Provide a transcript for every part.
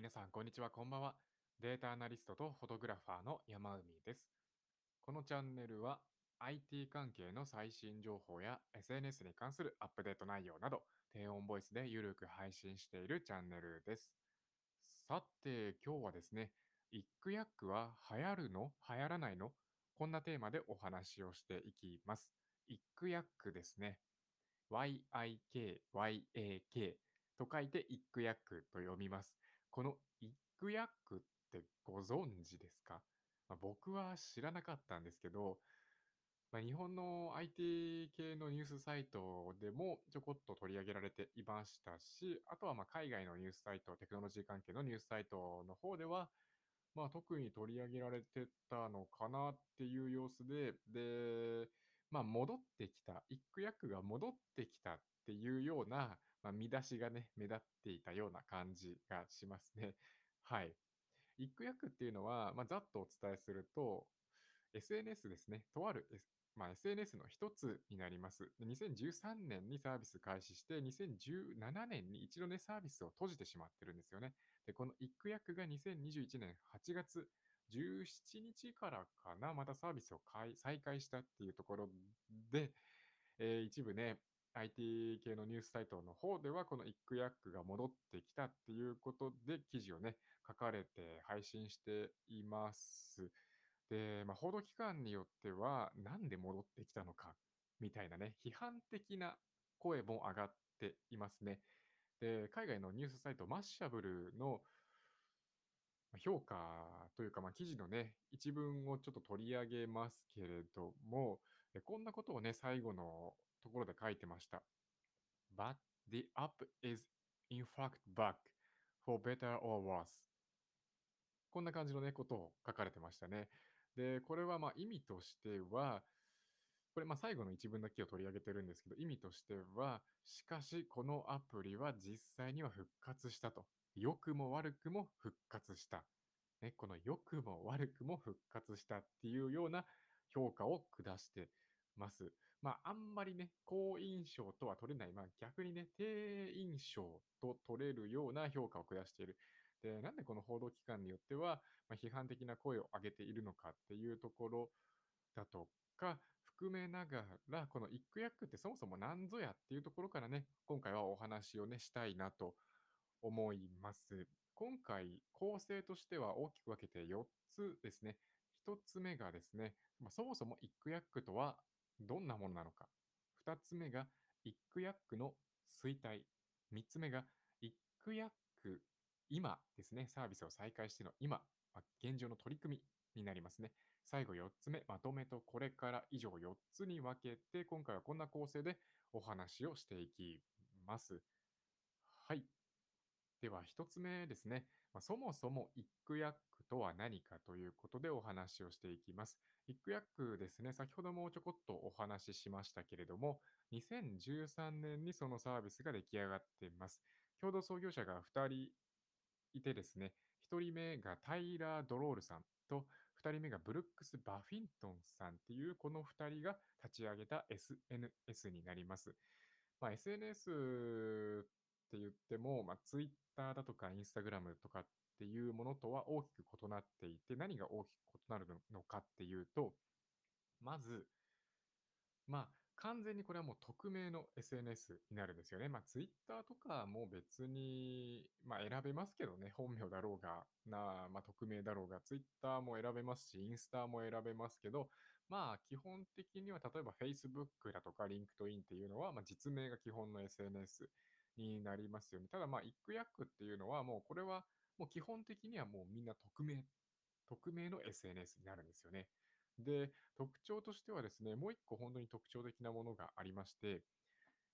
皆さん、こんにちは、こんばんは。データアナリストとフォトグラファーの山海です。このチャンネルは IT 関係の最新情報や SNS に関するアップデート内容など、低音ボイスでゆるく配信しているチャンネルです。さて、今日はですね、YikYakは流行るの？流行らないの？こんなテーマでお話をしていきます。YikYakですね。YIKYAK と書いてYikYakと読みます。このYikYakってご存知ですか？僕は知らなかったんですけど、日本の IT 系のニュースサイトでもちょこっと取り上げられていましたし、あとは海外のニュースサイト、テクノロジー関係のニュースサイトの方では、特に取り上げられてたのかなっていう様子で、戻ってきた、YikYakが戻ってきたっていうような、見出しがね、目立っていたような感じがしますね。はい。YikYakっていうのは、ざっとお伝えすると、SNS ですね。とある、SNS の一つになります。2013年にサービス開始して、2017年に一度ね、サービスを閉じてしまってるんですよね。で、このYikYakが2021年8月、17日からかな、またサービスを再開したっていうところで、一部ね、IT 系のニュースサイトの方では、このYikYakが戻ってきたっていうことで、記事をね、書かれて配信しています。で、報道機関によっては、なんで戻ってきたのか、みたいなね、批判的な声も上がっていますね。で、海外のニュースサイト、マッシャブルの、評価というか、記事のね、一文をちょっと取り上げますけれども、こんなことをね、最後のところで書いてました。But the app is in fact back for better or worse。こんな感じのね、ことを書かれてましたね。で、これは意味としては、これ最後の一文だけを取り上げてるんですけど、意味としては、しかしこのアプリは実際には復活したと。良くも悪くも復活した、ね、この良くも悪くも復活したっていうような評価を下してます。あんまりね、好印象とは取れない、逆にね、低印象と取れるような評価を下している。で、なんでこの報道機関によっては、批判的な声を上げているのかっていうところだとか含めながら、このYikYakってそもそも何ぞやっていうところからね、今回はお話をね、したいなと思います。今回、構成としては大きく分けて4つですね。1つ目がですね、そもそもYikYakとはどんなものなのか。2つ目がYikYakの衰退。3つ目がYikYak今ですね、サービスを再開しての今、現状の取り組みになりますね。最後4つ目、まとめとこれから以上4つに分けて、今回はこんな構成でお話をしていきます。はい。では1つ目ですね、そもそもYikYakとは何かということでお話をしていきます。YikYakですね、先ほどもちょこっとお話ししましたけれども、2013年にそのサービスが出来上がっています。共同創業者が2人いてですね、1人目がタイラー・ドロールさんと、2人目がブルックス・バフィントンさんっていう、この2人が立ち上げた SNS になります。SNS って言っても、Twitterだとかインスタグラムとかっていうものとは大きく異なっていて、何が大きく異なるのかっていうと、まず、完全にこれはもう匿名の SNS になるんですよね。Twitter とかも別に、選べますけどね、本名だろうが、匿名だろうが、Twitter も選べますし、インスタも選べますけど、基本的には例えば Facebook だとか LinkedIn っていうのは、実名が基本の SNS。になりますよね。ただYikYakっていうのはもうこれはもう基本的にはもうみんな匿名の SNS になるんですよね。で、特徴としてはですね、もう一個本当に特徴的なものがありまして、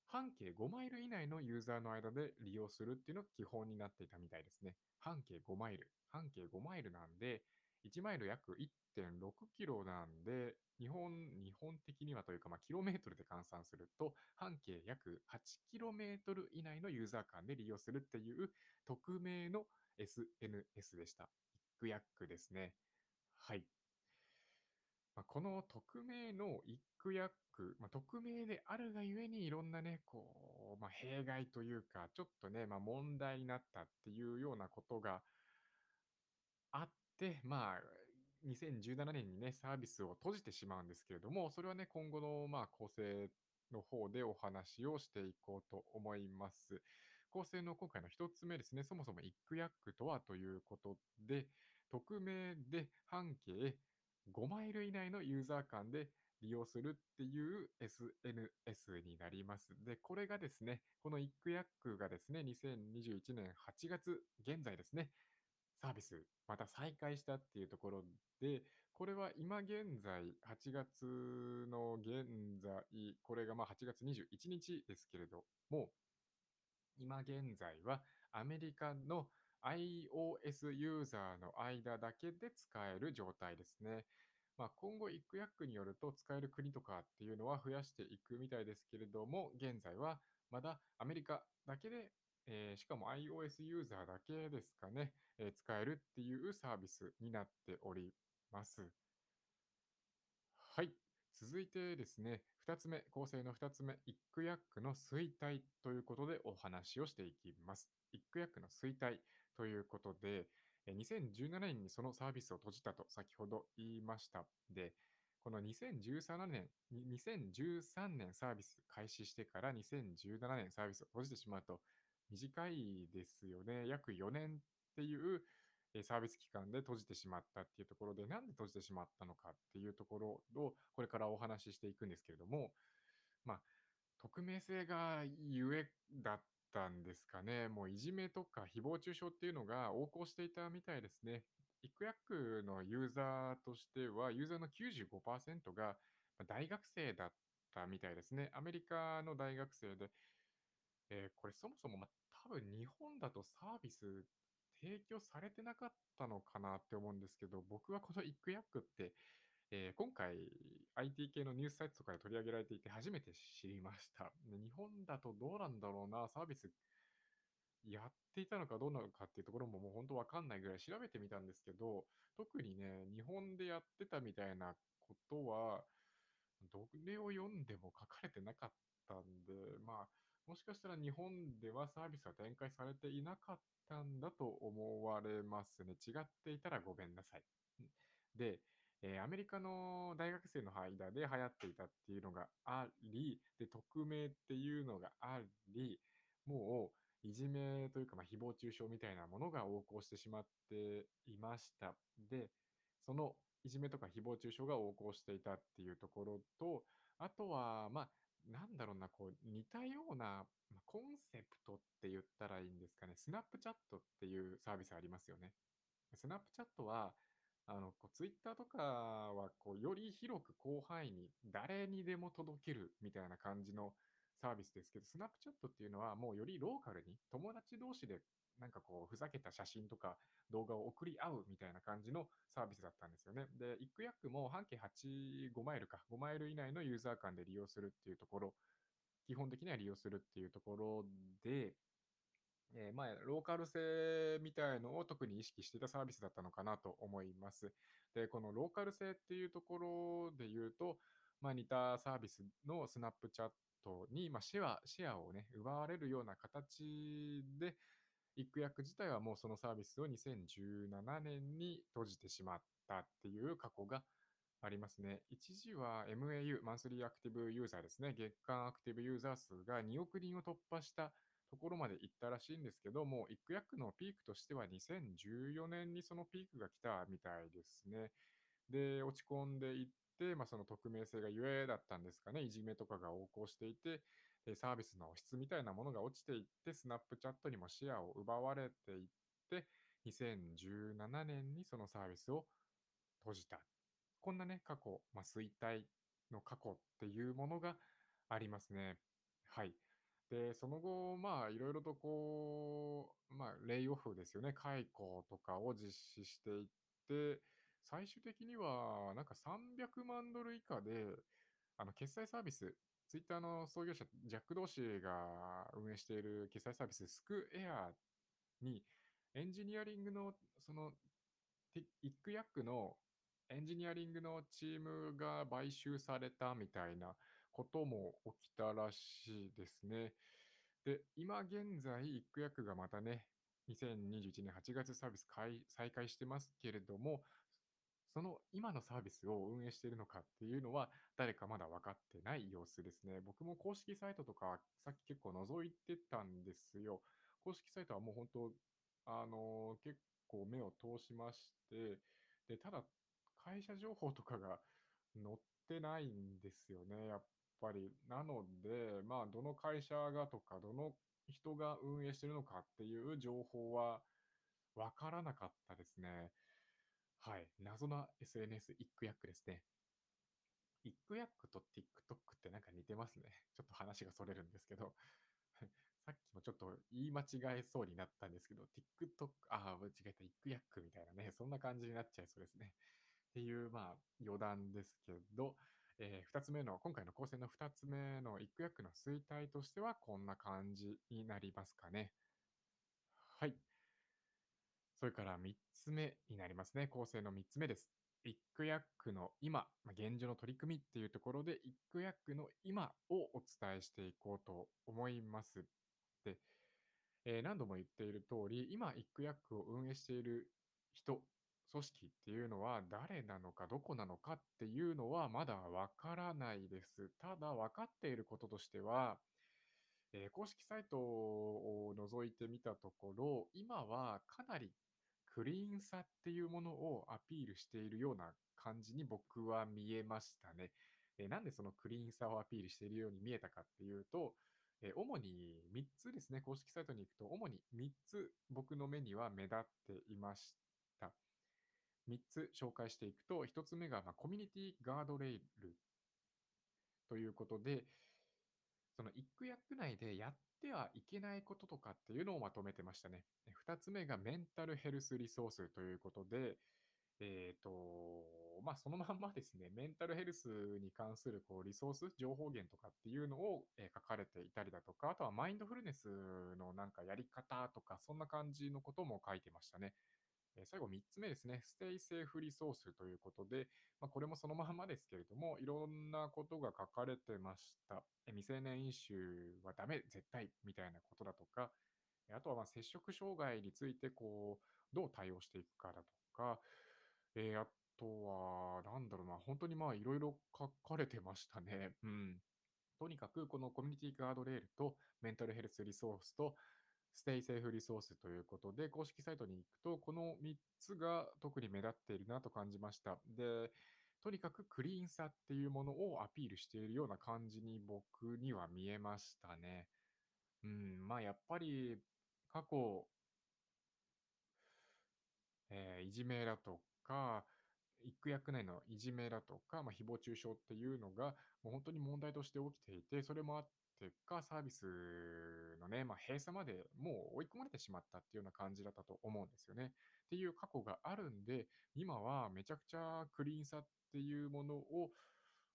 半径5マイル以内のユーザーの間で利用するっていうのが基本になっていたみたいですね。半径5マイル。半径5マイルなんで、1マイル約 1.6 キロなんで、日本的にはというか、キロメートルで換算すると、半径約8キロメートル以内のユーザー間で利用するっていう匿名の SNS でした。YikYakですね。はい。まあ、この匿名のYikYak、まあ、匿名であるがゆえにいろんなね、こう、まあ、弊害というか、ちょっとね、まあ、問題になったっていうようなことがあって、まあ、2017年にね、サービスを閉じてしまうんですけれども、それはね、今後のまあ構成の方でお話をしていこうと思います。構成の今回の1つ目ですね、そもそもYikYakとはということで、匿名で半径5マイル以内のユーザー間で利用するっていう SNS になります。で、これがですね、このYikYakがですね、2021年8月現在ですね、サービスまた再開したっていうところで、これは今現在、8月の現在、これがまあ8月21日ですけれども、今現在はアメリカの iOS ユーザーの間だけで使える状態ですね。まあ、今後、YikYakによると使える国とかっていうのは増やしていくみたいですけれども、現在はまだアメリカだけで、しかも iOS ユーザーだけですかね、使えるっていうサービスになっております。はい。続いてですね、2つ目、構成の2つ目、YikYakの衰退ということでお話をしていきます。YikYakの衰退ということで、2017年にそのサービスを閉じたと先ほど言いました。で、この2013年サービス開始してから2017年サービスを閉じてしまうと短いですよね。約4年っていうサービス期間で閉じてしまったっていうところで、なんで閉じてしまったのかっていうところをこれからお話ししていくんですけれども、まあ、匿名性がゆえだったんですかね。もういじめとか誹謗中傷っていうのが横行していたみたいですね。YikYakのユーザーとしては、ユーザーの 95% が大学生だったみたいですね。アメリカの大学生で、これそもそも、まあ、多分日本だとサービス提供されてなかったのかなって思うんですけど、僕はこのYikYakって、今回 IT 系のニュースサイトとかで取り上げられていて初めて知りました。日本だとどうなんだろうな、サービスやっていたのかどうなのかっていうところももう本当わかんないぐらい調べてみたんですけど、特にね、日本でやってたみたいなことはどれを読んでも書かれてなかったんで、まあもしかしたら日本ではサービスは展開されていなかったんだと思われますね。違っていたらごめんなさい。で、アメリカの大学生の間で流行っていたっていうのがあり、で、匿名っていうのがあり、もういじめというか、まあ、誹謗中傷みたいなものが横行してしまっていました。で、そのいじめとか誹謗中傷が横行していたっていうところと、あとは、まあ、なんだろうな、こう、似たようなコンセプトって言ったらいいんですかね。スナップチャットっていうサービスありますよね。スナップチャットは、ツイッターとかは、こう、より広く広範囲に誰にでも届けるみたいな感じのサービスですけど、スナップチャットっていうのはもうよりローカルに友達同士でなんかこうふざけた写真とか動画を送り合うみたいな感じのサービスだったんですよね。で、YikYakも半径5マイルか、5マイル以内のユーザー間で利用するっていうところ、基本的には利用するっていうところで、まあ、ローカル性みたいのを特に意識していたサービスだったのかなと思います。で、このローカル性っていうところで言うと、まあ、似たサービスのスナップチャットにシェアをね、奪われるような形で、YikYak自体はもうそのサービスを2017年に閉じてしまったっていう過去がありますね。一時は MAU、マンスリーアクティブユーザーですね、月間アクティブユーザー数が2億人を突破したところまでいったらしいんですけども、YikYakのピークとしては2014年にそのピークが来たみたいですね。で、落ち込んでいって、で、まあ、その匿名性がゆえだったんですかね、いじめとかが横行していて、サービスの質みたいなものが落ちていって、スナップチャットにもシェアを奪われていって、2017年にそのサービスを閉じた。こんなね、過去、まあ、衰退の過去っていうものがありますね。はい。で、その後、まあ、いろいろとこう、まあ、レイオフですよね、解雇とかを実施していって、最終的には、なんか300万ドル以下で、決済サービス、ツイッターの創業者、ジャック・ドーシーが運営している決済サービス、スクエアに、エンジニアリングの、その、YikYakのエンジニアリングのチームが買収されたみたいなことも起きたらしいですね。で、今現在、YikYakがまたね、2021年8月サービス再開してますけれども、その今のサービスを運営しているのかっていうのは誰かまだ分かってない様子ですね。僕も公式サイトとかさっき結構覗いてたんですよ。公式サイトはもう本当、結構目を通しまして、で、ただ会社情報とかが載ってないんですよね、やっぱり。なので、まあ、どの会社がとか、どの人が運営しているのかっていう情報は分からなかったですね。はい。謎な SNS、YikYak ですね。YikYak と TikTok ってなんか似てますね。ちょっと話がそれるんですけど、さっきもちょっと言い間違えそうになったんですけど、TikTok、間違えた、YikYak みたいなね、そんな感じになっちゃいそうですね。っていう、まあ、余談ですけど、2つ目の、今回の構成の2つ目の YikYak の衰退としてはこんな感じになりますかね。はい。それから3つ目になりますね。構成の3つ目です。YikYak の今、現状の取り組みっていうところで、YikYak の今をお伝えしていこうと思います。で、何度も言っている通り、今 YikYak を運営している人、組織っていうのは誰なのかどこなのかっていうのはまだわからないです。ただわかっていることとしては、公式サイトを覗いてみたところ、今はかなりクリーンさっていうものをアピールしているような感じに僕は見えましたね。なんでそのクリーンさをアピールしているように見えたかっていうと、主に3つですね、公式サイトに行くと主に3つ僕の目には目立っていました。3つ紹介していくと、1つ目がコミュニティガードレールということで、そのYikYak内でやってはいけないこととかっていうのをまとめてましたね。2つ目がメンタルヘルスリソースということで、まあそのまんまですね、メンタルヘルスに関するこうリソース、情報源とかっていうのを書かれていたりだとか、あとはマインドフルネスのなんかやり方とか、そんな感じのことも書いてましたね。最後3つ目ですね、ステイセーフリソースということで、まあ、これもそのまんまですけれども、いろんなことが書かれてました。未成年飲酒はダメ、絶対みたいなことだとか、あとはまあ接触障害についてこうどう対応していくかだとか、あとはなんだろうな、本当にまあいろいろ書かれてましたね。うん。とにかくこのコミュニティガードレールとメンタルヘルスリソースとステイセーフリソースということで、公式サイトに行くとこの3つが特に目立っているなと感じました。で、とにかくクリーンさっていうものをアピールしているような感じに僕には見えましたね。うん、まあやっぱり過去、いじめだとか、YikYak内のいじめだとか、まあ、誹謗中傷っていうのがもう本当に問題として起きていて、それもあってかサービスのね、まあ、閉鎖までもう追い込まれてしまったっていうような感じだったと思うんですよね。っていう過去があるんで、今はめちゃくちゃクリーンさっていうものを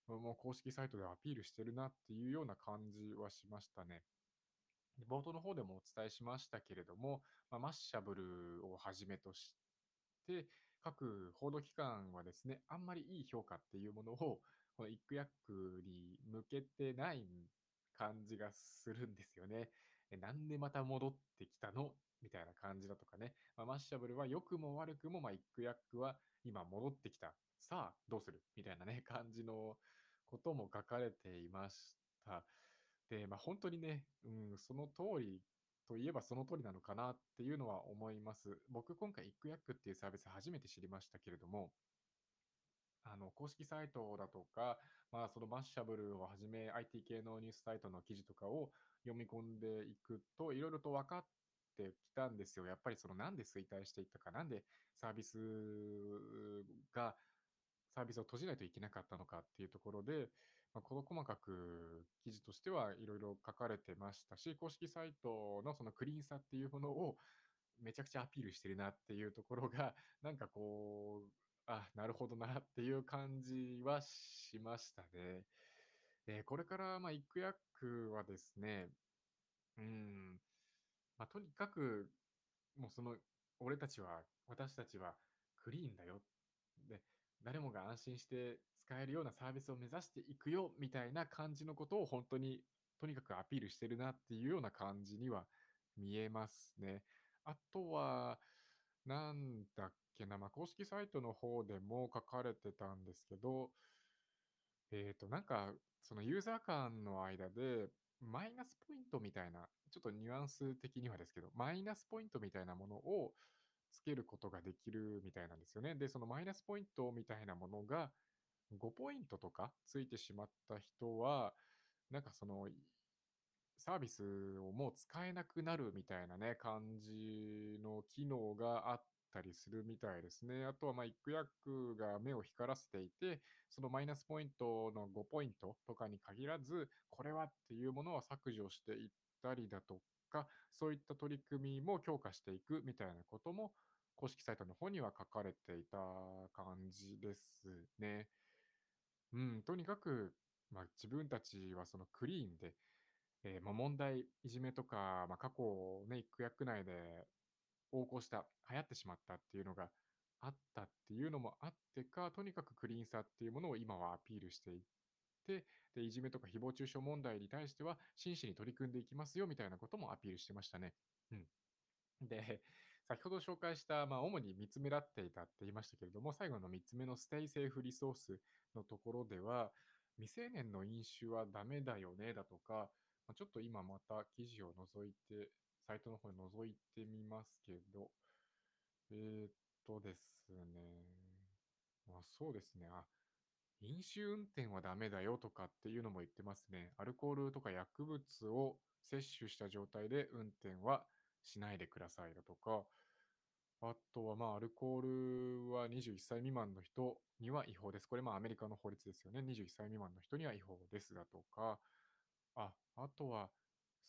もう公式サイトでアピールしてるなっていうような感じはしましたね。冒頭の方でもお伝えしましたけれども、マッシャブルをはじめとして各報道機関はですね、あんまりいい評価っていうものをこのYikYakに向けてない感じがするんですよね。なんでまた戻ってきたのみたいな感じだとかね、マッシャブルは良くも悪くもYikYakは今戻ってきた。さあ、どうするみたいなね、感じのことも書かれていました。で、まあ本当にね、うん、その通りといえばその通りなのかなっていうのは思います。僕、今回、YikYakっていうサービス初めて知りましたけれども、公式サイトだとか、まあそのマッシャブルをはじめ、IT 系のニュースサイトの記事とかを読み込んでいくと、いろいろと分かって、きたんですよ。やっぱりそのなんで衰退していったか、なんでサービスを閉じないといけなかったのかっていうところで、この細かく記事としてはいろいろ書かれてましたし、公式サイトのそのクリーンさっていうものをめちゃくちゃアピールしてるなっていうところが、なんかこう、あ、なるほどなっていう感じはしましたね。これからYikYakはですね、とにかくもうその私たちはクリーンだよ。で、誰もが安心して使えるようなサービスを目指していくよみたいな感じのことを本当にとにかくアピールしてるなっていうような感じには見えますね。あとはなんだっけな、まあ、公式サイトの方でも書かれてたんですけど、なんかそのユーザー間の間でマイナスポイントみたいな、ちょっとニュアンス的にはですけど、マイナスポイントみたいなものをつけることができるみたいなんですよね。で、そのマイナスポイントみたいなものが5ポイントとかついてしまった人は、なんかそのサービスをもう使えなくなるみたいなね、感じの機能があったりするみたいですね。あとはまあYikYakが目を光らせていて、そのマイナスポイントの5ポイントとかに限らず、これはっていうものは削除していったりだとか、そういった取り組みも強化していくみたいなことも公式サイトの方には書かれていた感じですね。うん、とにかく、まあ、自分たちはそのクリーンで、まあ、問題、いじめとか、まあ、過去ね、YikYak内で横行した、流行ってしまったっていうのがあったっていうのもあってか、とにかくクリーンさっていうものを今はアピールしていって、でいじめとか誹謗中傷問題に対しては真摯に取り組んでいきますよみたいなこともアピールしてましたね。うん、で先ほど紹介した、まあ、主に3つ目だっていたって言いましたけれども、最後の3つ目のステイセーフリソースのところでは、未成年の飲酒はダメだよねだとか、まあ、ちょっと今また記事を覗いてサイトの方に覗いてみますけど、ですね、まあ、そうですね、あ、飲酒運転はダメだよとかっていうのも言ってますね。アルコールとか薬物を摂取した状態で運転はしないでくださいだとか、あとはまあアルコールは21歳未満の人には違法です。これまあアメリカの法律ですよね。21歳未満の人には違法ですだとか、あとは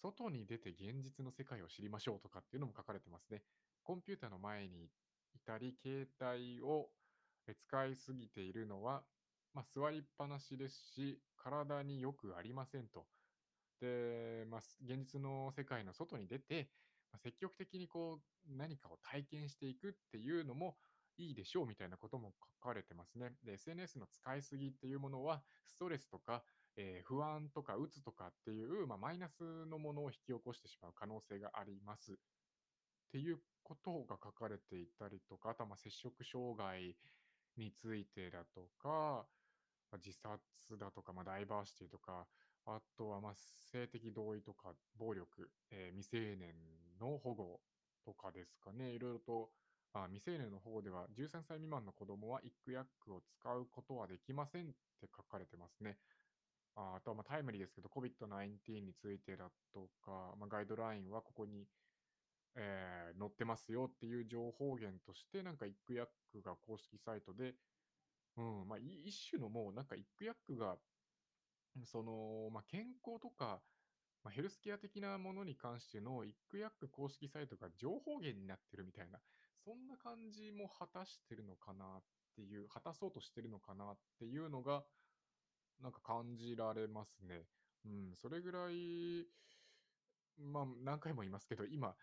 外に出て現実の世界を知りましょうとかっていうのも書かれてますね。コンピューターの前にいたり、携帯を使いすぎているのはまあ、座りっぱなしですし、体によくありませんと。で、まあ、現実の世界の外に出て、まあ、積極的にこう何かを体験していくっていうのもいいでしょうみたいなことも書かれてますね。で、SNS の使いすぎっていうものは、ストレスとか、不安とか、鬱とかっていう、まあ、マイナスのものを引き起こしてしまう可能性がありますっていうことが書かれていたりとか、あとはまあ接触障害についてだとか、自殺だとか、まあ、ダイバーシティとか、あとはまあ性的同意とか暴力、未成年の保護とかですかね。いろいろと未成年の方では13歳未満の子どもはYikYakを使うことはできませんって書かれてますね。あとはまあタイムリーですけど COVID-19 についてだとか、まあ、ガイドラインはここに、載ってますよっていう情報源として、なんかYikYakが公式サイトでまあ、一種のもうなんかYikYakがその、まあ、健康とか、まあ、ヘルスケア的なものに関してのYikYak公式サイトが情報源になってるみたいな、そんな感じも果たそうとしてるのかなっていうのがなんか感じられますね。うん、それぐらい、まあ、何回も言いますけど、今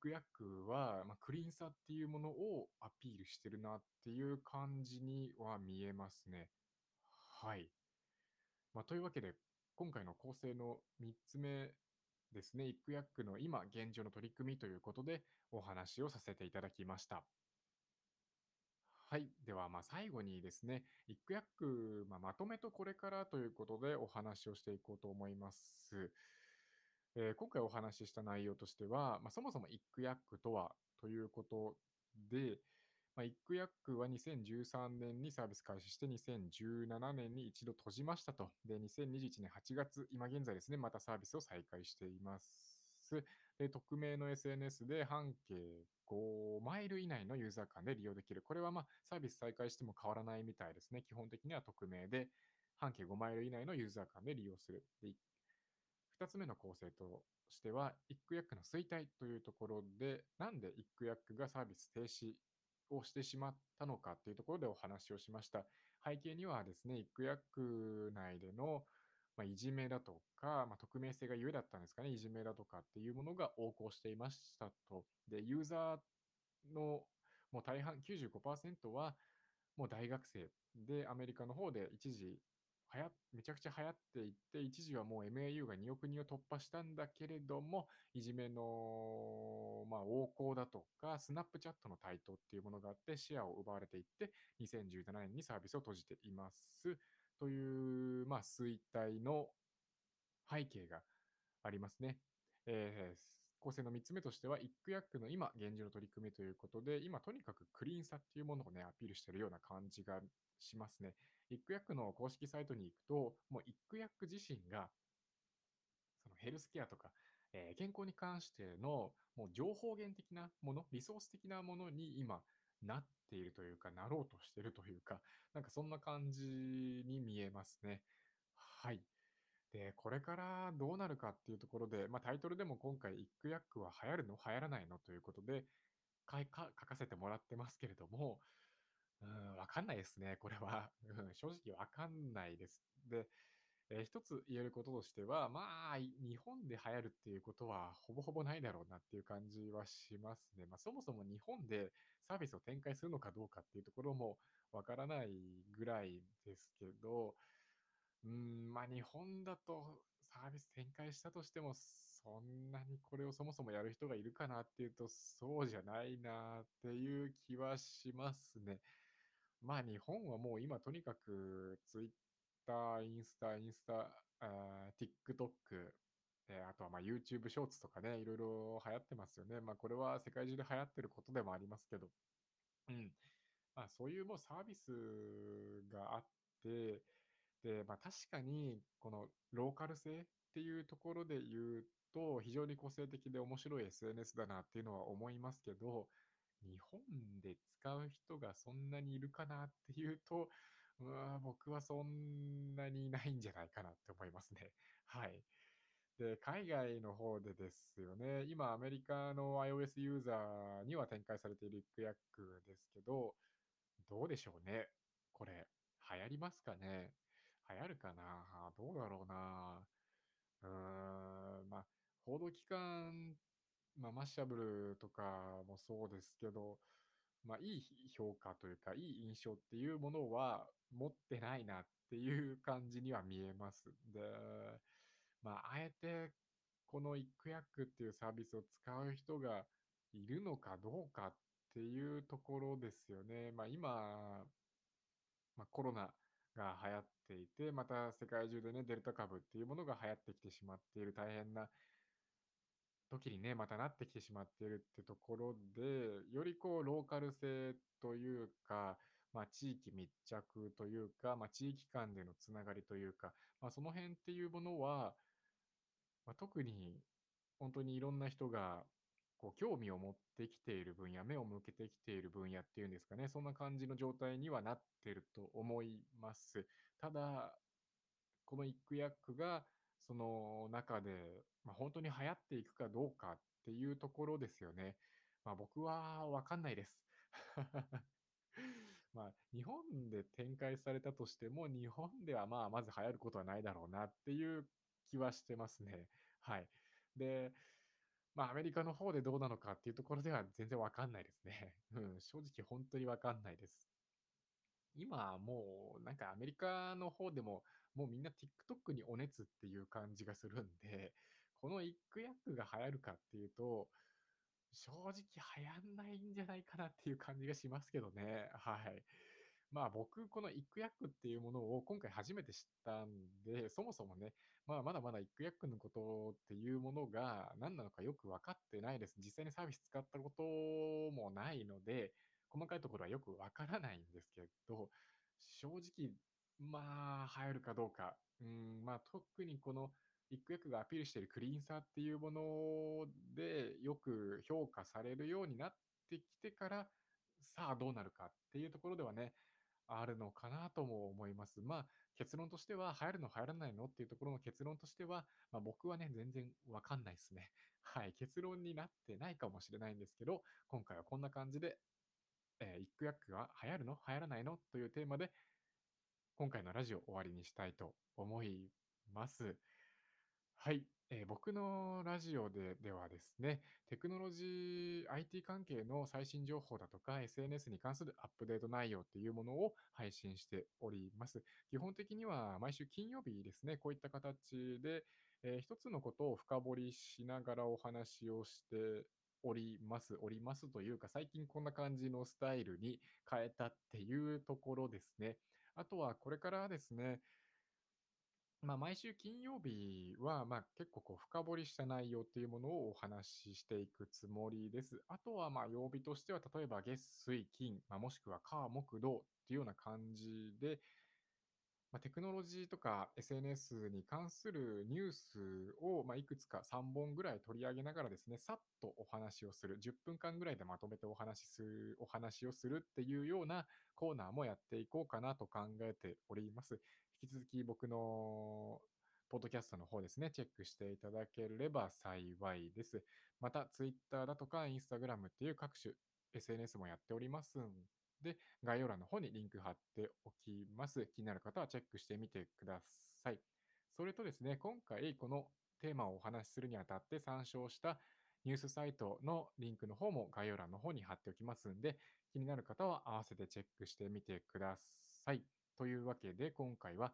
YikYakは、まあ、クリーンさっていうものをアピールしてるなっていう感じには見えますね。はい。まあ、というわけで、今回の構成の3つ目ですね、YikYakの今現状の取り組みということでお話をさせていただきました。はい。では、まあ、最後にですね、YikYak、まあ、まとめとこれからということでお話をしていこうと思います。今回お話しした内容としては、まあ、そもそもYikYakとはということで、まあ、YikYakは2013年にサービス開始して2017年に一度閉じましたと。で、2021年8月、今現在ですね、またサービスを再開しています。で、匿名の SNS で半径5マイル以内のユーザー間で利用できる。これはまあサービス再開しても変わらないみたいですね。基本的には匿名で半径5マイル以内のユーザー間で利用する。で2つ目の構成としては、YikYakの衰退というところで、なんでYikYakがサービス停止をしてしまったのかというところでお話をしました。背景にはですね、YikYak内でのいじめだとか、まあ、匿名性がゆえだったんですかね、いじめだとかっていうものが横行していましたと。で、ユーザーのもう大半、95% は、もう大学生でアメリカの方で一時めちゃくちゃ流行っていって、一時はもう MAU が2億人を突破したんだけれども、いじめの、横行だとかスナップチャットの台頭っていうものがあってシェアを奪われていって、2017年にサービスを閉じていますという、衰退の背景がありますね。構成の3つ目としては、YikYakの今現状の取り組みということで、今とにかくクリーンさっていうものをねアピールしているような感じがしますね。YikYakの公式サイトに行くと、もうYikYak自身がそのヘルスケアとか、健康に関してのもう情報源的なもの、リソース的なものに今なっているというか、なろうとしているというか、なんかそんな感じに見えますね。はい。で、これからどうなるかっていうところで、タイトルでも今回YikYakは流行るの流行らないのということで書かせてもらってますけれども、わかんないですね、これは。正直わかんないです。で、一つ言えることとしては、日本で流行るっていうことはほぼほぼないだろうなっていう感じはしますね。そもそも日本でサービスを展開するのかどうかっていうところもわからないぐらいですけど、日本だとサービス展開したとしても、そんなにこれをそもそもやる人がいるかなっていうと、そうじゃないなっていう気はしますね。日本はもう今とにかく Twitter、TikTok、あとはYouTube ショーツとかね、いろいろ流行ってますよね。これは世界中で流行ってることでもありますけど、そういうもうサービスがあって、で確かにこのローカル性っていうところで言うと、非常に個性的で面白い SNS だなっていうのは思いますけど、日本で使う人がそんなにいるかなっていうと、僕はそんなにないんじゃないかなって思いますね。はい。で、海外の方でですよね。今アメリカの iOS ユーザーには展開されているYikYakですけど、どうでしょうね。これ流行りますかね。流行るかな、どうだろうな。報道機関、マッシャブルとかもそうですけど、いい評価というか、いい印象っていうものは持ってないなっていう感じには見えます。で、あえてこのYikYakっていうサービスを使う人がいるのかどうかっていうところですよね。今、コロナが流行っていて、また世界中でね、デルタ株っていうものが流行ってきてしまっている、大変な時にね、またなってきてしまっているってところで、よりローカル性というか、地域密着というか、地域間でのつながりというか、その辺っていうものは、特に本当にいろんな人が興味を持ってきている分野、目を向けてきている分野っていうんですかね、そんな感じの状態にはなっていると思います。ただ、このYikYakがその中で、本当に流行っていくかどうかっていうところですよね。僕は分かんないです。日本で展開されたとしても、日本ではまず流行ることはないだろうなっていう気はしてますね。はい。で、アメリカの方でどうなのかっていうところでは全然わかんないですね。正直本当にわかんないです。今もうなんかアメリカの方でももうみんな TikTok にお熱っていう感じがするんで、このYikYakが流行るかっていうと、正直流行んないんじゃないかなっていう感じがしますけどね。はい。僕このYikYakっていうものを今回初めて知ったんで、そもそもね、まだまだYikYakのことっていうものが何なのかよく分かってないです。実際にサービス使ったこともないので、細かいところはよく分からないんですけど、正直流行るかどうか、特にこのYikYakがアピールしているクリーンさっていうものでよく評価されるようになってきてから、さあどうなるかっていうところではね、あるのかなとも思います。結論としては、流行るの流行らないのっていうところの結論としては、僕はね、全然わかんないですね。はい、結論になってないかもしれないんですけど、今回はこんな感じで、YikYakは流行るの流行らないのというテーマで、今回のラジオ終わりにしたいと思います。はい、僕のラジオではですね、テクノロジー、IT 関係の最新情報だとか、SNS に関するアップデート内容っていうものを配信しております。基本的には毎週金曜日ですね、こういった形で、一つのことを深掘りしながらお話をしておりますというか、最近こんな感じのスタイルに変えたっていうところですね。あとはこれからですね、毎週金曜日は、結構深掘りした内容っていうものをお話ししていくつもりです。あとは曜日としては、例えば月、水、金、もしくは火、木、土っていうような感じで、テクノロジーとか SNS に関するニュースを、いくつか3本ぐらい取り上げながらですね、さっとお話をする、10分間ぐらいでまとめてお話をするっていうようなコーナーもやっていこうかなと考えております。引き続き僕のポッドキャストの方ですね、チェックしていただければ幸いです。また Twitter だとか Instagram っていう各種 SNS もやっておりますんで、概要欄の方にリンク貼っておきます。気になる方はチェックしてみてください。それとですね、今回このテーマをお話しするにあたって参照したニュースサイトのリンクの方も概要欄の方に貼っておきますんで、気になる方は合わせてチェックしてみてください。というわけで今回は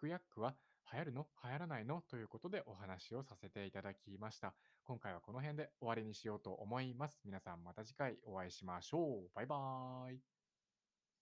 YikYakは流行るの流行らないのということでお話をさせていただきました。今回はこの辺で終わりにしようと思います。皆さんまた次回お会いしましょう。バイバーイ。